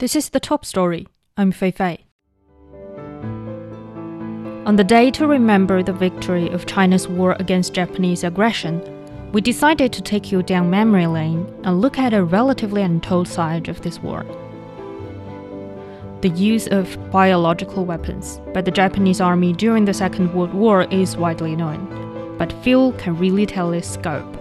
This is The Top Story. I'm Fei Fei. On the day to remember the victory of China's war against Japanese aggression, we decided to take you down memory lane and look at a relatively untold side of this war. The use of biological weapons by the Japanese army during the Second World War is widely known, but few can really tell its scope.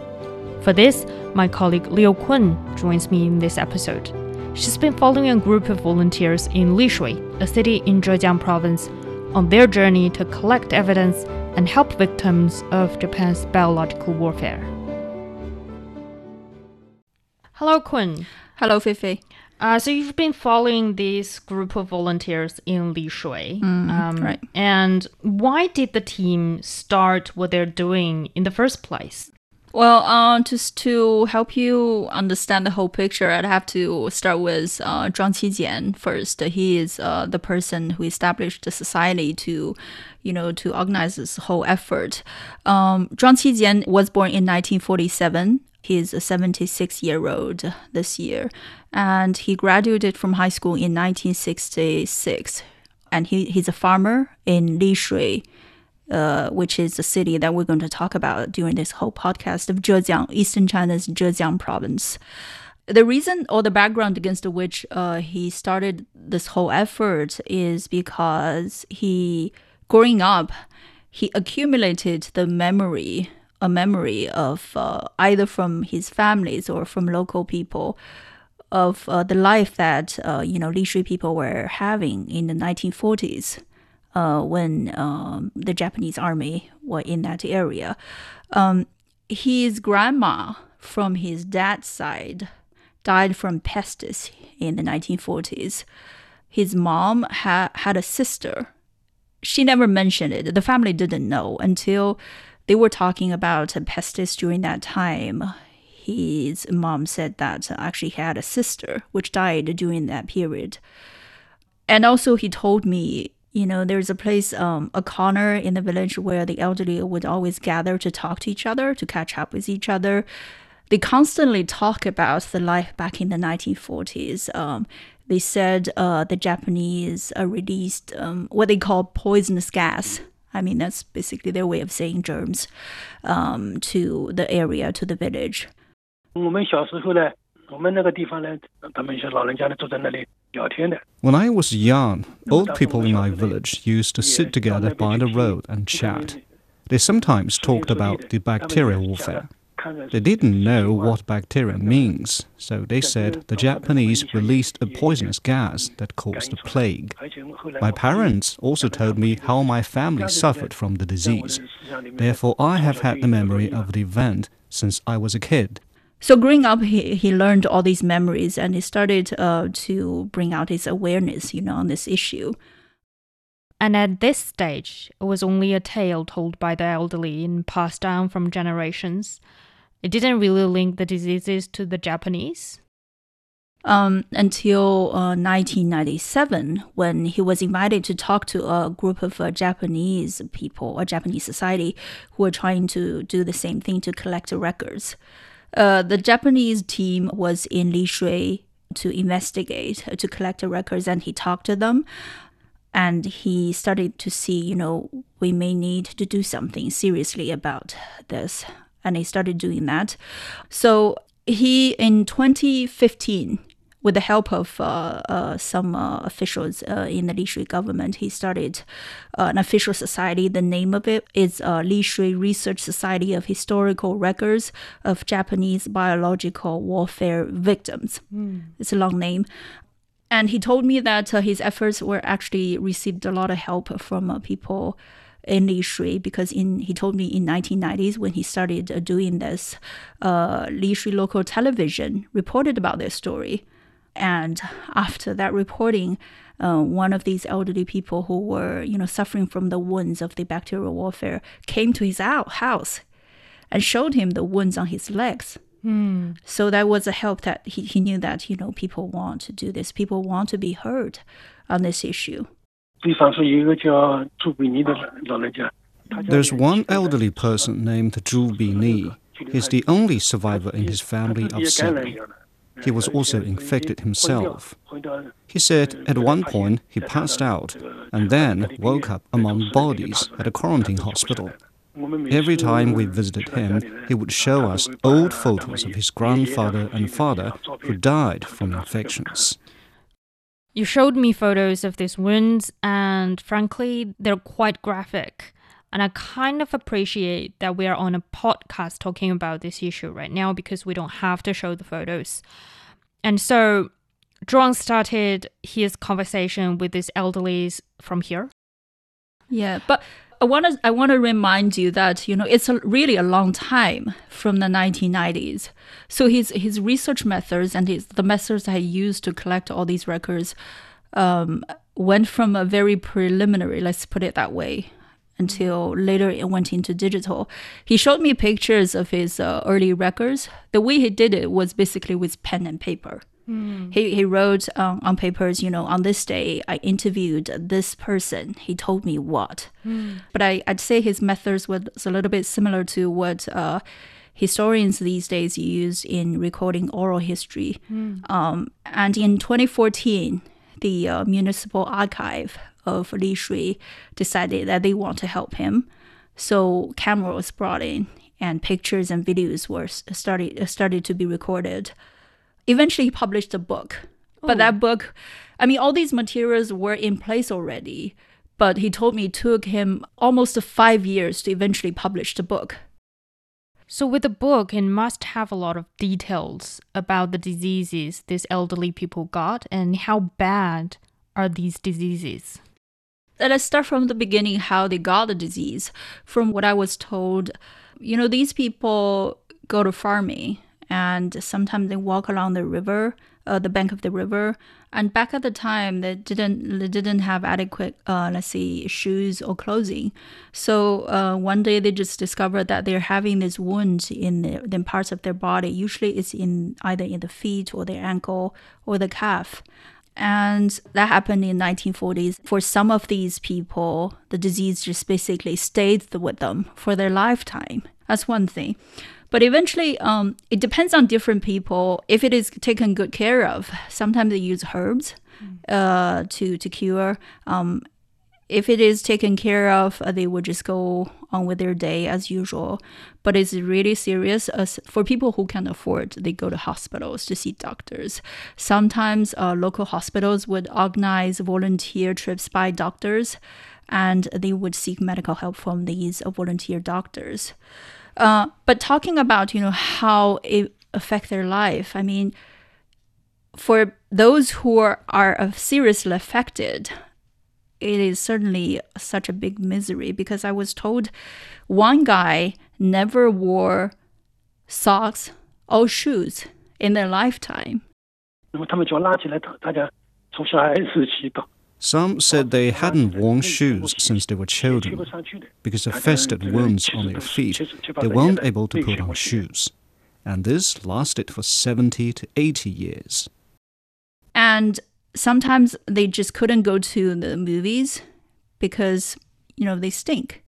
For this, my colleague Liu Kun joins me in this episode. She's been following a group of volunteers in Lishui, a city in Zhejiang province, on their journey to collect evidence and help victims of Japan's biological warfare. Hello, Kun. Hello, Feifei. So you've been following this group of volunteers in Lishui. Right. And why did the team start what they're doing in the first place? Well, just to help you understand the whole picture, I'd have to start with Zhuang Qijian first. He is the person who established the society to organize this whole effort. Zhuang Qijian was born in 1947. He's a 76-year-old this year, and he graduated from high school in 1966. And he's a farmer in Lishui, which is the city that we're going to talk about during this whole podcast, of Zhejiang, Eastern China's Zhejiang province. The reason or the background against which he started this whole effort is because growing up, he accumulated a memory of either from his families or from local people of the life that, Lishui people were having in the 1940s. When the Japanese army were in that area. His grandma, from his dad's side, died from pestis in the 1940s. His mom had a sister. She never mentioned it. The family didn't know until they were talking about pestis during that time. His mom said that actually he had a sister, which died during that period. And also he told me, there's a place, a corner in the village where the elderly would always gather to talk to each other, to catch up with each other. They constantly talk about the life back in the 1940s. They said the Japanese released what they call poisonous gas. I mean, that's basically their way of saying germs to the area, to the village. 我们小时候呢，我们那个地方呢，他们一些老人家呢，坐在那里聊天的。When I was young, old people in my village used to sit together by the road and chat. They sometimes talked about the bacterial warfare. They didn't know what bacteria means, so they said the Japanese released a poisonous gas that caused the plague. My parents also told me how my family suffered from the disease. Therefore, I have had the memory of the event since I was a kid. So growing up, he learned all these memories, and he started to bring out his awareness, on this issue. And at this stage, it was only a tale told by the elderly and passed down from generations. It didn't really link the diseases to the Japanese. Until 1997, when he was invited to talk to a group of Japanese people, a Japanese society, who were trying to do the same thing, to collect records. The Japanese team was in Lishui to investigate, to collect the records, and he talked to them. And he started to see, we may need to do something seriously about this. And he started doing that. So he, in 2015, with the help of some officials in the Lishui government, he started an official society. The name of it is Lishui Research Society of Historical Records of Japanese Biological Warfare Victims. It's a long name. And he told me that his efforts were actually received a lot of help from people in Lishui, because he told me in 1990s, when he started doing this, Lishui local television reported about this story. And after that reporting, one of these elderly people who were, suffering from the wounds of the bacterial warfare came to his house and showed him the wounds on his legs. So that was a help that he knew that, people want to do this. People want to be heard on this issue. There's one elderly person named Zhu Bini. He's the only survivor in his family of seven. He was also infected himself. He said at one point he passed out and then woke up among bodies at a quarantine hospital. Every time we visited him, he would show us old photos of his grandfather and father who died from infections. You showed me photos of these wounds, and frankly, they're quite graphic. And I kind of appreciate that we are on a podcast talking about this issue right now because we don't have to show the photos. And so Zhuang started his conversation with these elderlies from here. Yeah, but I want to remind you that, you know, it's really a long time from the 1990s. So his research methods and the methods I used to collect all these records went from a very preliminary, let's put it that way, until later it went into digital. He showed me pictures of his early records. The way he did it was basically with pen and paper. Mm. He wrote on papers, you know, on this day I interviewed this person. He told me what. Mm. But I'd say his methods was a little bit similar to what historians these days use in recording oral history. Mm. And in 2014, the Municipal Archive of Lishui decided that they want to help him. So camera was brought in and pictures and videos were started to be recorded. Eventually he published a book. Ooh. But that book, I mean, all these materials were in place already, but he told me it took him almost 5 years to eventually publish the book. So with the book, it must have a lot of details about the diseases these elderly people got and how bad are these diseases. Let's start from the beginning, how they got the disease. From what I was told, you know, these people go to farming and sometimes they walk along the river, the bank of the river. And back at the time, they didn't have adequate, shoes or clothing. So one day they just discovered that they're having this wound in parts of their body. Usually it's either in the feet or their ankle or the calf. And that happened in the 1940s. For some of these people, the disease just basically stayed with them for their lifetime. That's one thing. But eventually, it depends on different people. If it is taken good care of, sometimes they use herbs to cure. If it is taken care of, they will just go on with their day as usual. But it's really serious. For people who can afford, they go to hospitals to see doctors. Sometimes local hospitals would organize volunteer trips by doctors, and they would seek medical help from these volunteer doctors. But talking about, you know, how it affects their life, I mean, for those who are seriously affected, it is certainly such a big misery, because I was told one guy never wore socks or shoes in their lifetime. Some said they hadn't worn shoes since they were children. Because of festered wounds on their feet, they weren't able to put on shoes. And this lasted for 70 to 80 years. And sometimes they just couldn't go to the movies because, you know, they stink.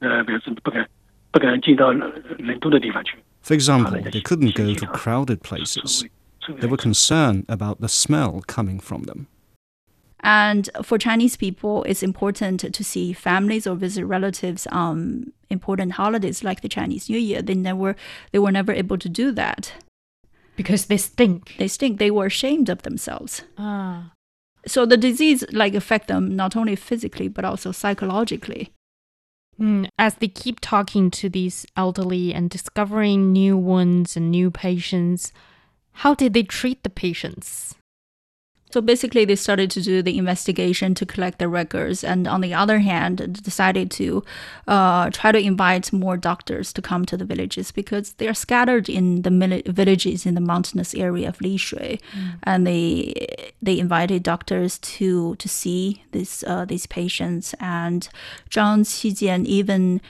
For example, they couldn't go to crowded places. They were concerned about the smell coming from them. And for Chinese people, it's important to see families or visit relatives on important holidays like the Chinese New Year. They were never able to do that. Because they stink. They stink. They were ashamed of themselves. Ah. So the disease affect them not only physically, but also psychologically. As they keep talking to these elderly and discovering new wounds and new patients, how did they treat the patients? So basically, they started to do the investigation to collect the records, and on the other hand, decided to try to invite more doctors to come to the villages, because they are scattered in the villages in the mountainous area of Lishui, and they invited doctors to see these patients. And Zhuang Qijian even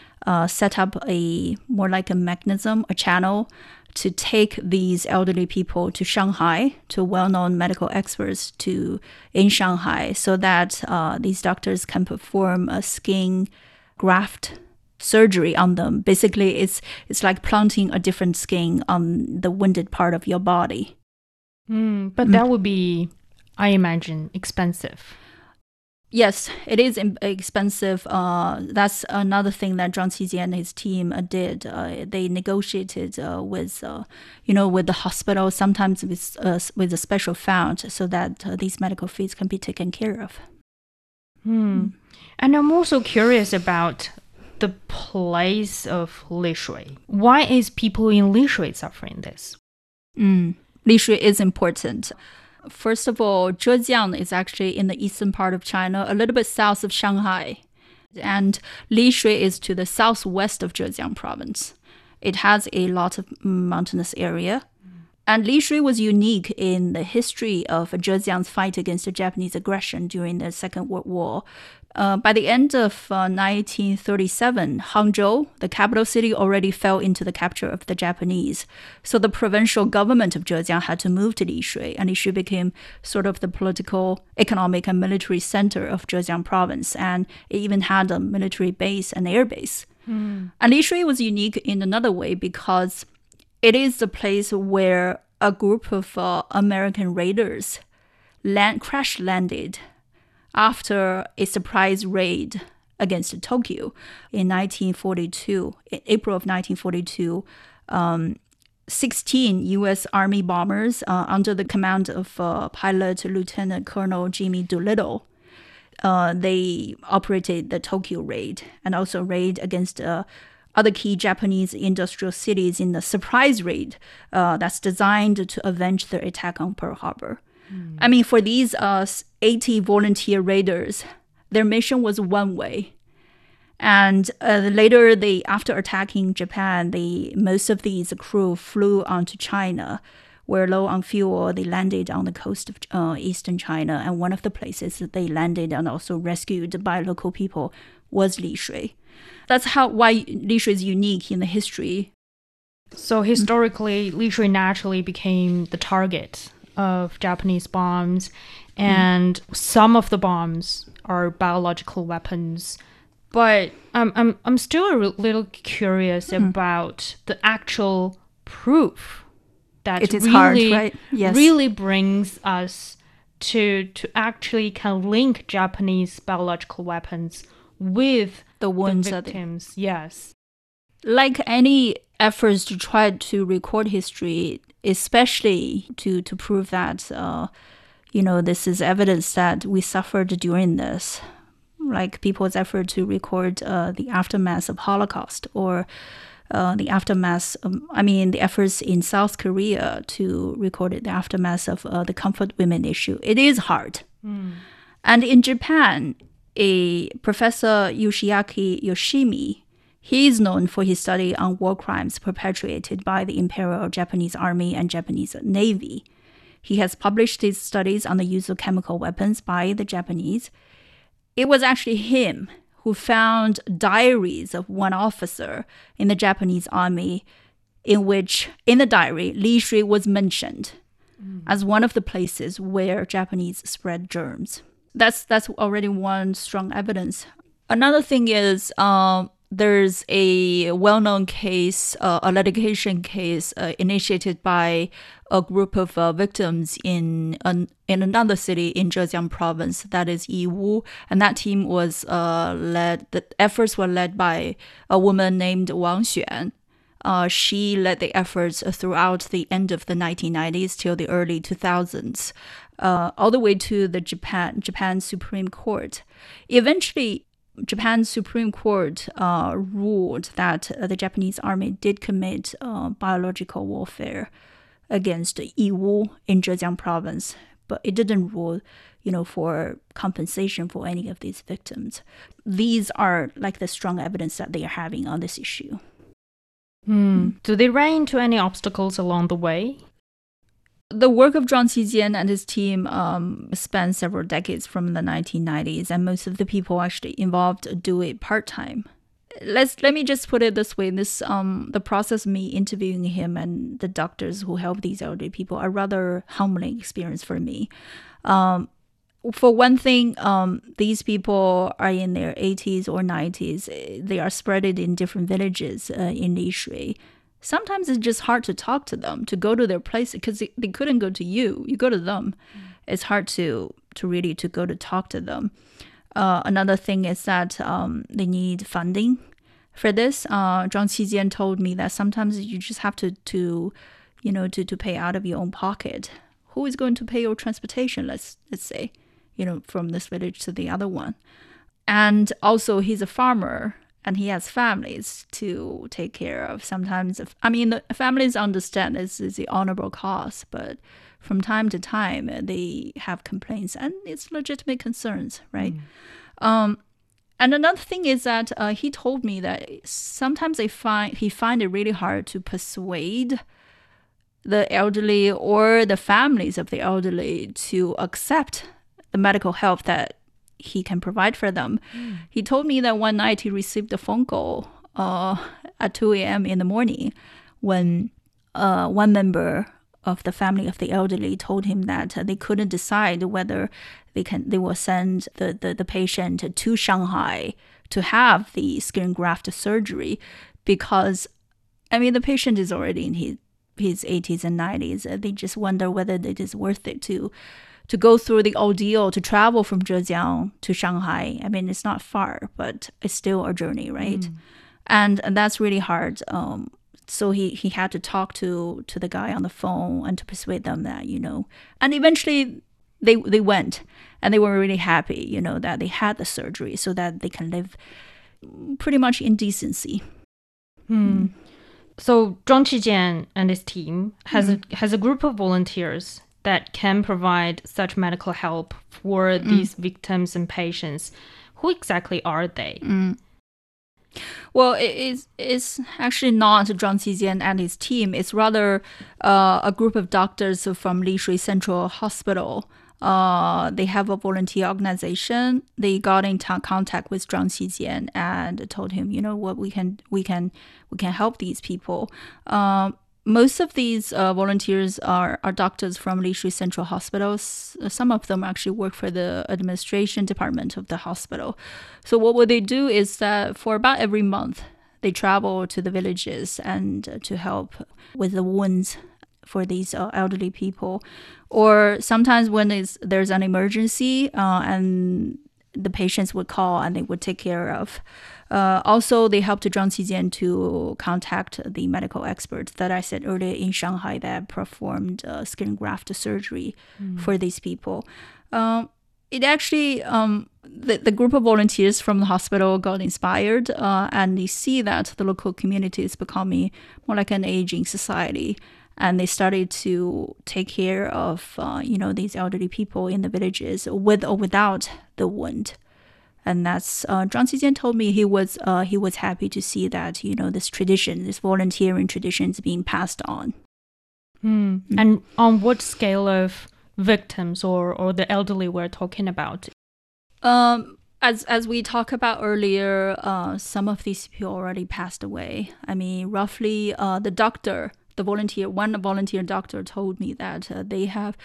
set up a mechanism, a channel, to take these elderly people to Shanghai, to well-known medical experts in Shanghai, so that these doctors can perform a skin graft surgery on them. Basically, it's like planting a different skin on the wounded part of your body. But that would be, I imagine, expensive. Yes, it is expensive. That's another thing that Zhuang Qijian and his team did. They negotiated with the hospital, sometimes with a special fund, so that these medical fees can be taken care of. And I'm also curious about the place of Lishui. Why is people in Lishui suffering this? Lishui is important. First of all, Zhejiang is actually in the eastern part of China, a little bit south of Shanghai. And Lishui is to the southwest of Zhejiang province. It has a lot of mountainous area. And Lishui was unique in the history of Zhejiang's fight against the Japanese aggression during the Second World War. By the end of 1937, Hangzhou, the capital city, already fell into the capture of the Japanese. So the provincial government of Zhejiang had to move to Lishui, and Lishui became sort of the political, economic, and military center of Zhejiang province, and it even had a military base and air base. And Lishui was unique in another way because it is the place where a group of American raiders crash landed after a surprise raid against Tokyo in 1942, in April of 1942, 16 U.S. Army bombers under the command of pilot Lieutenant Colonel Jimmy Doolittle, they operated the Tokyo raid and also raid against other key Japanese industrial cities in the surprise raid that's designed to avenge their attack on Pearl Harbor. I mean, for these 80 volunteer raiders, their mission was one way. And later, after attacking Japan, most of these crew flew onto China, where low on fuel, they landed on the coast of eastern China. And one of the places that they landed and also rescued by local people was Lishui. That's why Lishui is unique in the history. So historically, Lishui naturally became the target of Japanese bombs, and some of the bombs are biological weapons. But I'm still a little curious about the actual proof that it is really hard, right? Yes. Really brings us to actually can link Japanese biological weapons with the wounds of victims. Yes. Like any efforts to try to record history, especially to prove that, this is evidence that we suffered during this, like people's effort to record the aftermath of Holocaust or the aftermath, the efforts in South Korea to record the aftermath of the comfort women issue. It is hard. And in Japan, Professor Yoshiaki Yoshimi, he is known for his study on war crimes perpetrated by the Imperial Japanese Army and Japanese Navy. He has published his studies on the use of chemical weapons by the Japanese. It was actually him who found diaries of one officer in the Japanese Army, in which, in the diary, Lishui was mentioned as one of the places where Japanese spread germs. That's already one strong evidence. Another thing is there's a well-known case, a litigation case initiated by a group of victims in another city in Zhejiang province, that is Yiwu. And that team was the efforts were led by a woman named Wang Xuan. She led the efforts throughout the end of the 1990s till the early 2000s, all the way to the Japan Supreme Court. Eventually, Japan's Supreme Court ruled that the Japanese army did commit biological warfare against Yiwu in Zhejiang province, but it didn't rule for compensation for any of these victims. These are like the strong evidence that they are having on this issue. Do they run into any obstacles along the way? The work of Zhuang Qijian and his team spanned several decades from the 1990s, and most of the people actually involved do it part-time. Let me just put it this way. This the process of me interviewing him and the doctors who help these elderly people are rather humbling experience for me. For one thing, these people are in their 80s or 90s. They are spread in different villages in Lishui. sometimes it's just hard to talk to them, to go to their place, because they couldn't go to you. You go to them. It's hard to really go to talk to them. Another thing is that they need funding for this. Zhuang Qijian told me that sometimes you just have to pay out of your own pocket. Who is going to pay your transportation? Let's say, from this village to the other one. And also, he's a farmer and he has families to take care of. Sometimes, the families understand this is the honorable cause, but from time to time they have complaints, and it's legitimate concerns, right? Mm. And another thing is that he told me that sometimes he finds it really hard to persuade the elderly or the families of the elderly to accept the medical help that he can provide for them. Mm. He told me that one night he received a phone call at 2 a.m. in the morning when one member of the family of the elderly told him that they couldn't decide whether they will send the patient to Shanghai to have the skin graft surgery, because the patient is already in his 80s and 90s. They just wonder whether it is worth it to go through the ordeal to travel from Zhejiang to Shanghai. It's not far, but it's still a journey, right? Mm. And that's really hard. So he had to talk to the guy on the phone and to persuade them that, And eventually they went, and they were really happy, that they had the surgery so that they can live pretty much in decency. Mm. So Zhuang Qijian and his team has a group of volunteers that can provide such medical help for these victims and patients. Who exactly are they? Mm. Well, it's actually not Zhuang Qijian and his team. It's rather a group of doctors from Lishui Central Hospital. They have a volunteer organization. They got in contact with Zhuang Qijian and told him, what, we can help these people. Most of these volunteers are doctors from Lishui Central Hospital. Some of them actually work for the administration department of the hospital. So what they do is that for about every month, they travel to the villages and to help with the wounds for these elderly people. Or sometimes when there's an emergency and the patients would call and they would take care of. Also, they helped Zhuang Qijian to contact the medical experts that I said earlier in Shanghai that performed skin graft surgery for these people. It actually, the group of volunteers from the hospital got inspired, and they see that the local community is becoming more like an aging society. And they started to take care of, these elderly people in the villages with or without the wound. And that's Zhuang Qijian told me he was happy to see that, this tradition, this volunteering tradition is being passed on. Mm. Mm. And on what scale of victims or the elderly we're talking about? As we talked about earlier, some of these people already passed away. Roughly one volunteer doctor told me that they have,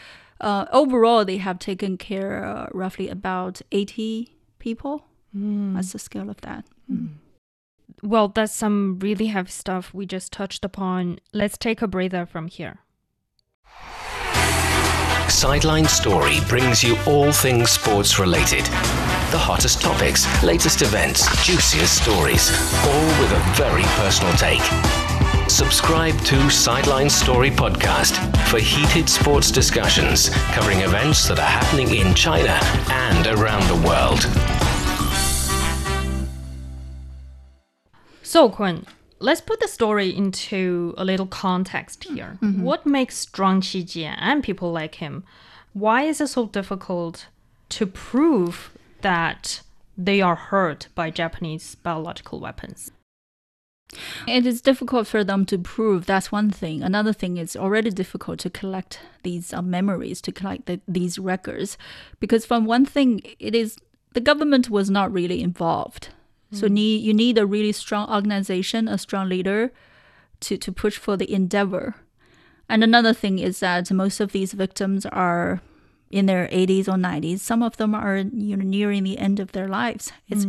overall, they have taken care roughly about 80 people. Mm. That's the scale of that. Mm. Well, that's some really heavy stuff we just touched upon. Let's take a breather from here. Sideline Story brings you all things sports related. The hottest topics, latest events, juiciest stories, all with a very personal take. Subscribe to Sideline Story Podcast for heated sports discussions covering events that are happening in China and around the world. So, Kun, let's put the story into a little context here. Mm-hmm. What makes Zhuang Qijian and people like him? Why is it so difficult to prove that they are hurt by Japanese biological weapons? It is difficult for them to prove. That's one thing. Another thing is already difficult to collect these memories, to collect these records, because from one thing, it is the government was not really involved. Mm. So you need a really strong organization, a strong leader to push for the endeavor. And another thing is that most of these victims are in their 80s or 90s. Some of them are nearing the end of their lives. It's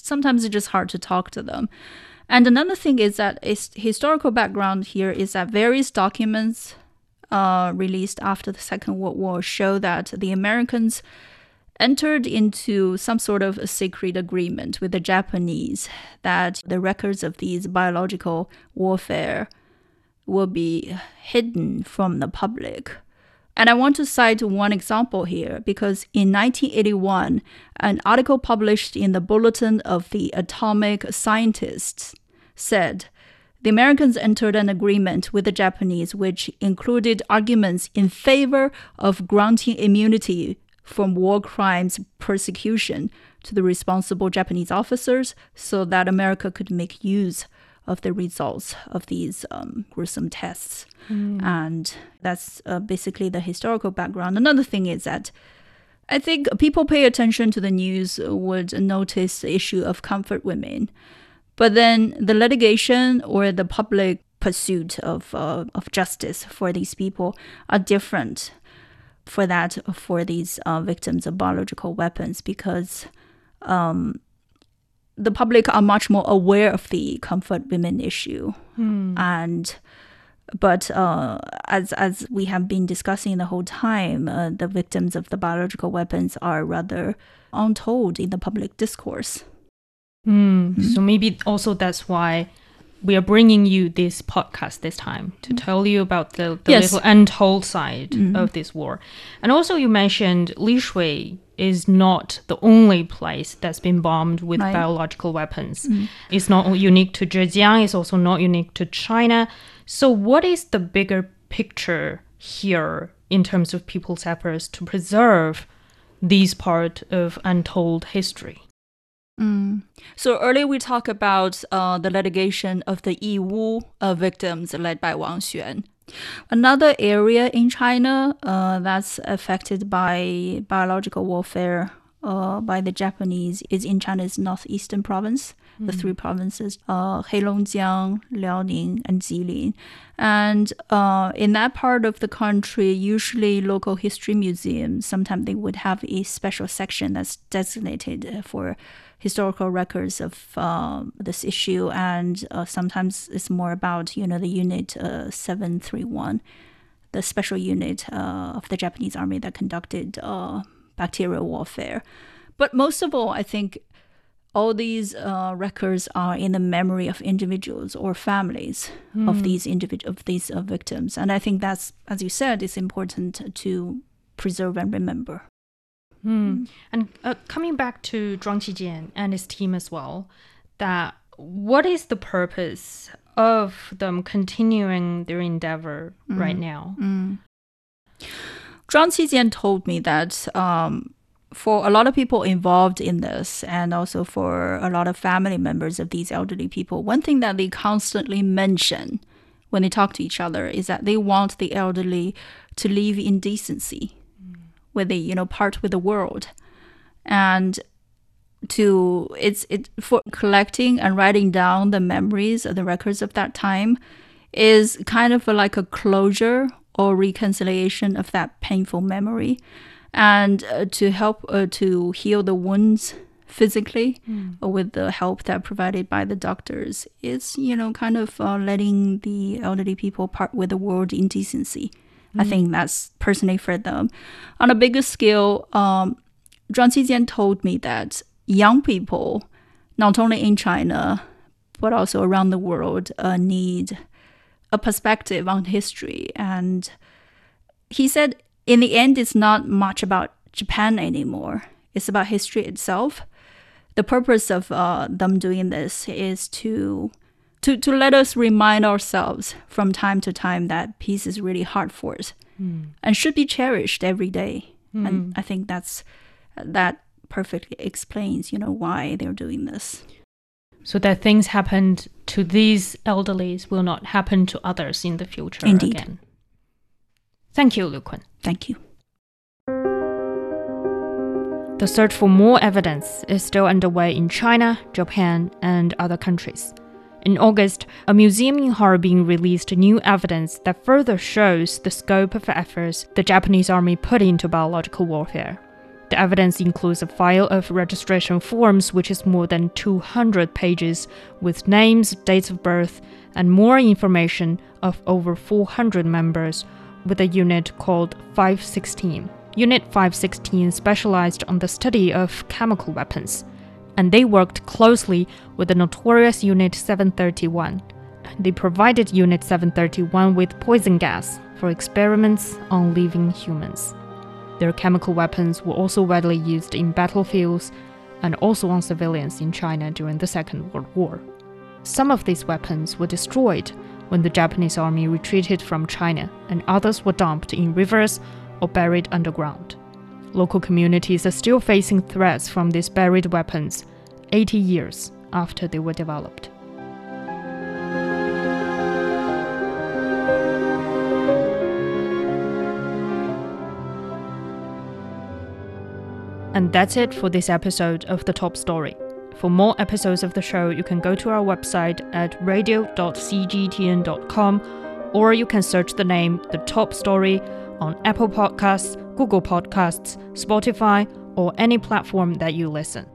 sometimes it's just hard to talk to them. And another thing is that its historical background here is that various documents released after the Second World War show that the Americans entered into some sort of a secret agreement with the Japanese that the records of these biological warfare will be hidden from the public. And I want to cite one example here, because in 1981, an article published in the Bulletin of the Atomic Scientists said, "The Americans entered an agreement with the Japanese which included arguments in favor of granting immunity from war crimes persecution to the responsible Japanese officers so that America could make use of the results of these gruesome tests." And that's basically the historical background. Another thing is that I think people pay attention to the news would notice the issue of comfort women. But then the litigation or the public pursuit of justice for these people are different for these victims of biological weapons, because the public are much more aware of the comfort women issue. But as we have been discussing the whole time, the victims of the biological weapons are rather untold in the public discourse. So maybe also that's why we are bringing you this podcast this time, to tell you about the little untold side of this war. And also you mentioned Lishui is not the only place that's been bombed with biological weapons. It's not unique to Zhejiang. It's also not unique to China. So what is the bigger picture here in terms of people's efforts to preserve this part of untold history? So earlier we talked about the litigation of the Yiwu victims led by Wang Xuan. Another area in China that's affected by biological warfare by the Japanese is in China's northeastern province, the three provinces, Heilongjiang, Liaoning, and Jilin. And in that part of the country, usually local history museums, sometimes they would have a special section that's designated for historical records of this issue, and sometimes it's more about, you know, the Unit 731, the special unit of the Japanese army that conducted bacterial warfare. But most of all, I think all these records are in the memory of individuals or families of these victims. And I think that's, as you said, it's important to preserve and remember. And coming back to Zhuang Qijian and his team as well, that what is the purpose of them continuing their endeavor right now? Zhuang Qijian told me that for a lot of people involved in this, and also for a lot of family members of these elderly people, one thing that they constantly mention when they talk to each other is that they want the elderly to live in decency, where they, you know, part with the world, and for collecting and writing down the memories of the records of that time is kind of like a closure or reconciliation of that painful memory, and to help to heal the wounds physically with the help that provided by the doctors. It's, you know, kind of letting the elderly people part with the world in decency. I think that's personally for them. On a bigger scale, Zhuang Qijian told me that young people, not only in China, but also around the world, need a perspective on history. And he said, in the end, it's not much about Japan anymore. It's about history itself. The purpose of them doing this is to let us remind ourselves from time to time that peace is really hard for us and should be cherished every day. And I think that perfectly explains, you know, why they're doing this. So that things happened to these elderlies will not happen to others in the future. Indeed. Again. Thank you, Liu Kun. Thank you. The search for more evidence is still underway in China, Japan, and other countries. In August, a museum in Harbin released new evidence that further shows the scope of efforts the Japanese army put into biological warfare. The evidence includes a file of registration forms which is more than 200 pages with names, dates of birth, and more information of over 400 members with a unit called 516. Unit 516 specialized on the study of chemical weapons, and they worked closely with the notorious Unit 731. They provided Unit 731 with poison gas for experiments on living humans. Their chemical weapons were also widely used in battlefields and also on civilians in China during the Second World War. Some of these weapons were destroyed when the Japanese army retreated from China, and others were dumped in rivers or buried underground. Local communities are still facing threats from these buried weapons 80 years after they were developed. And that's it for this episode of The Top Story. For more episodes of the show, you can go to our website at radio.cgtn.com, or you can search the name The Top Story on Apple Podcasts, Google Podcasts, Spotify, or any platform that you listen.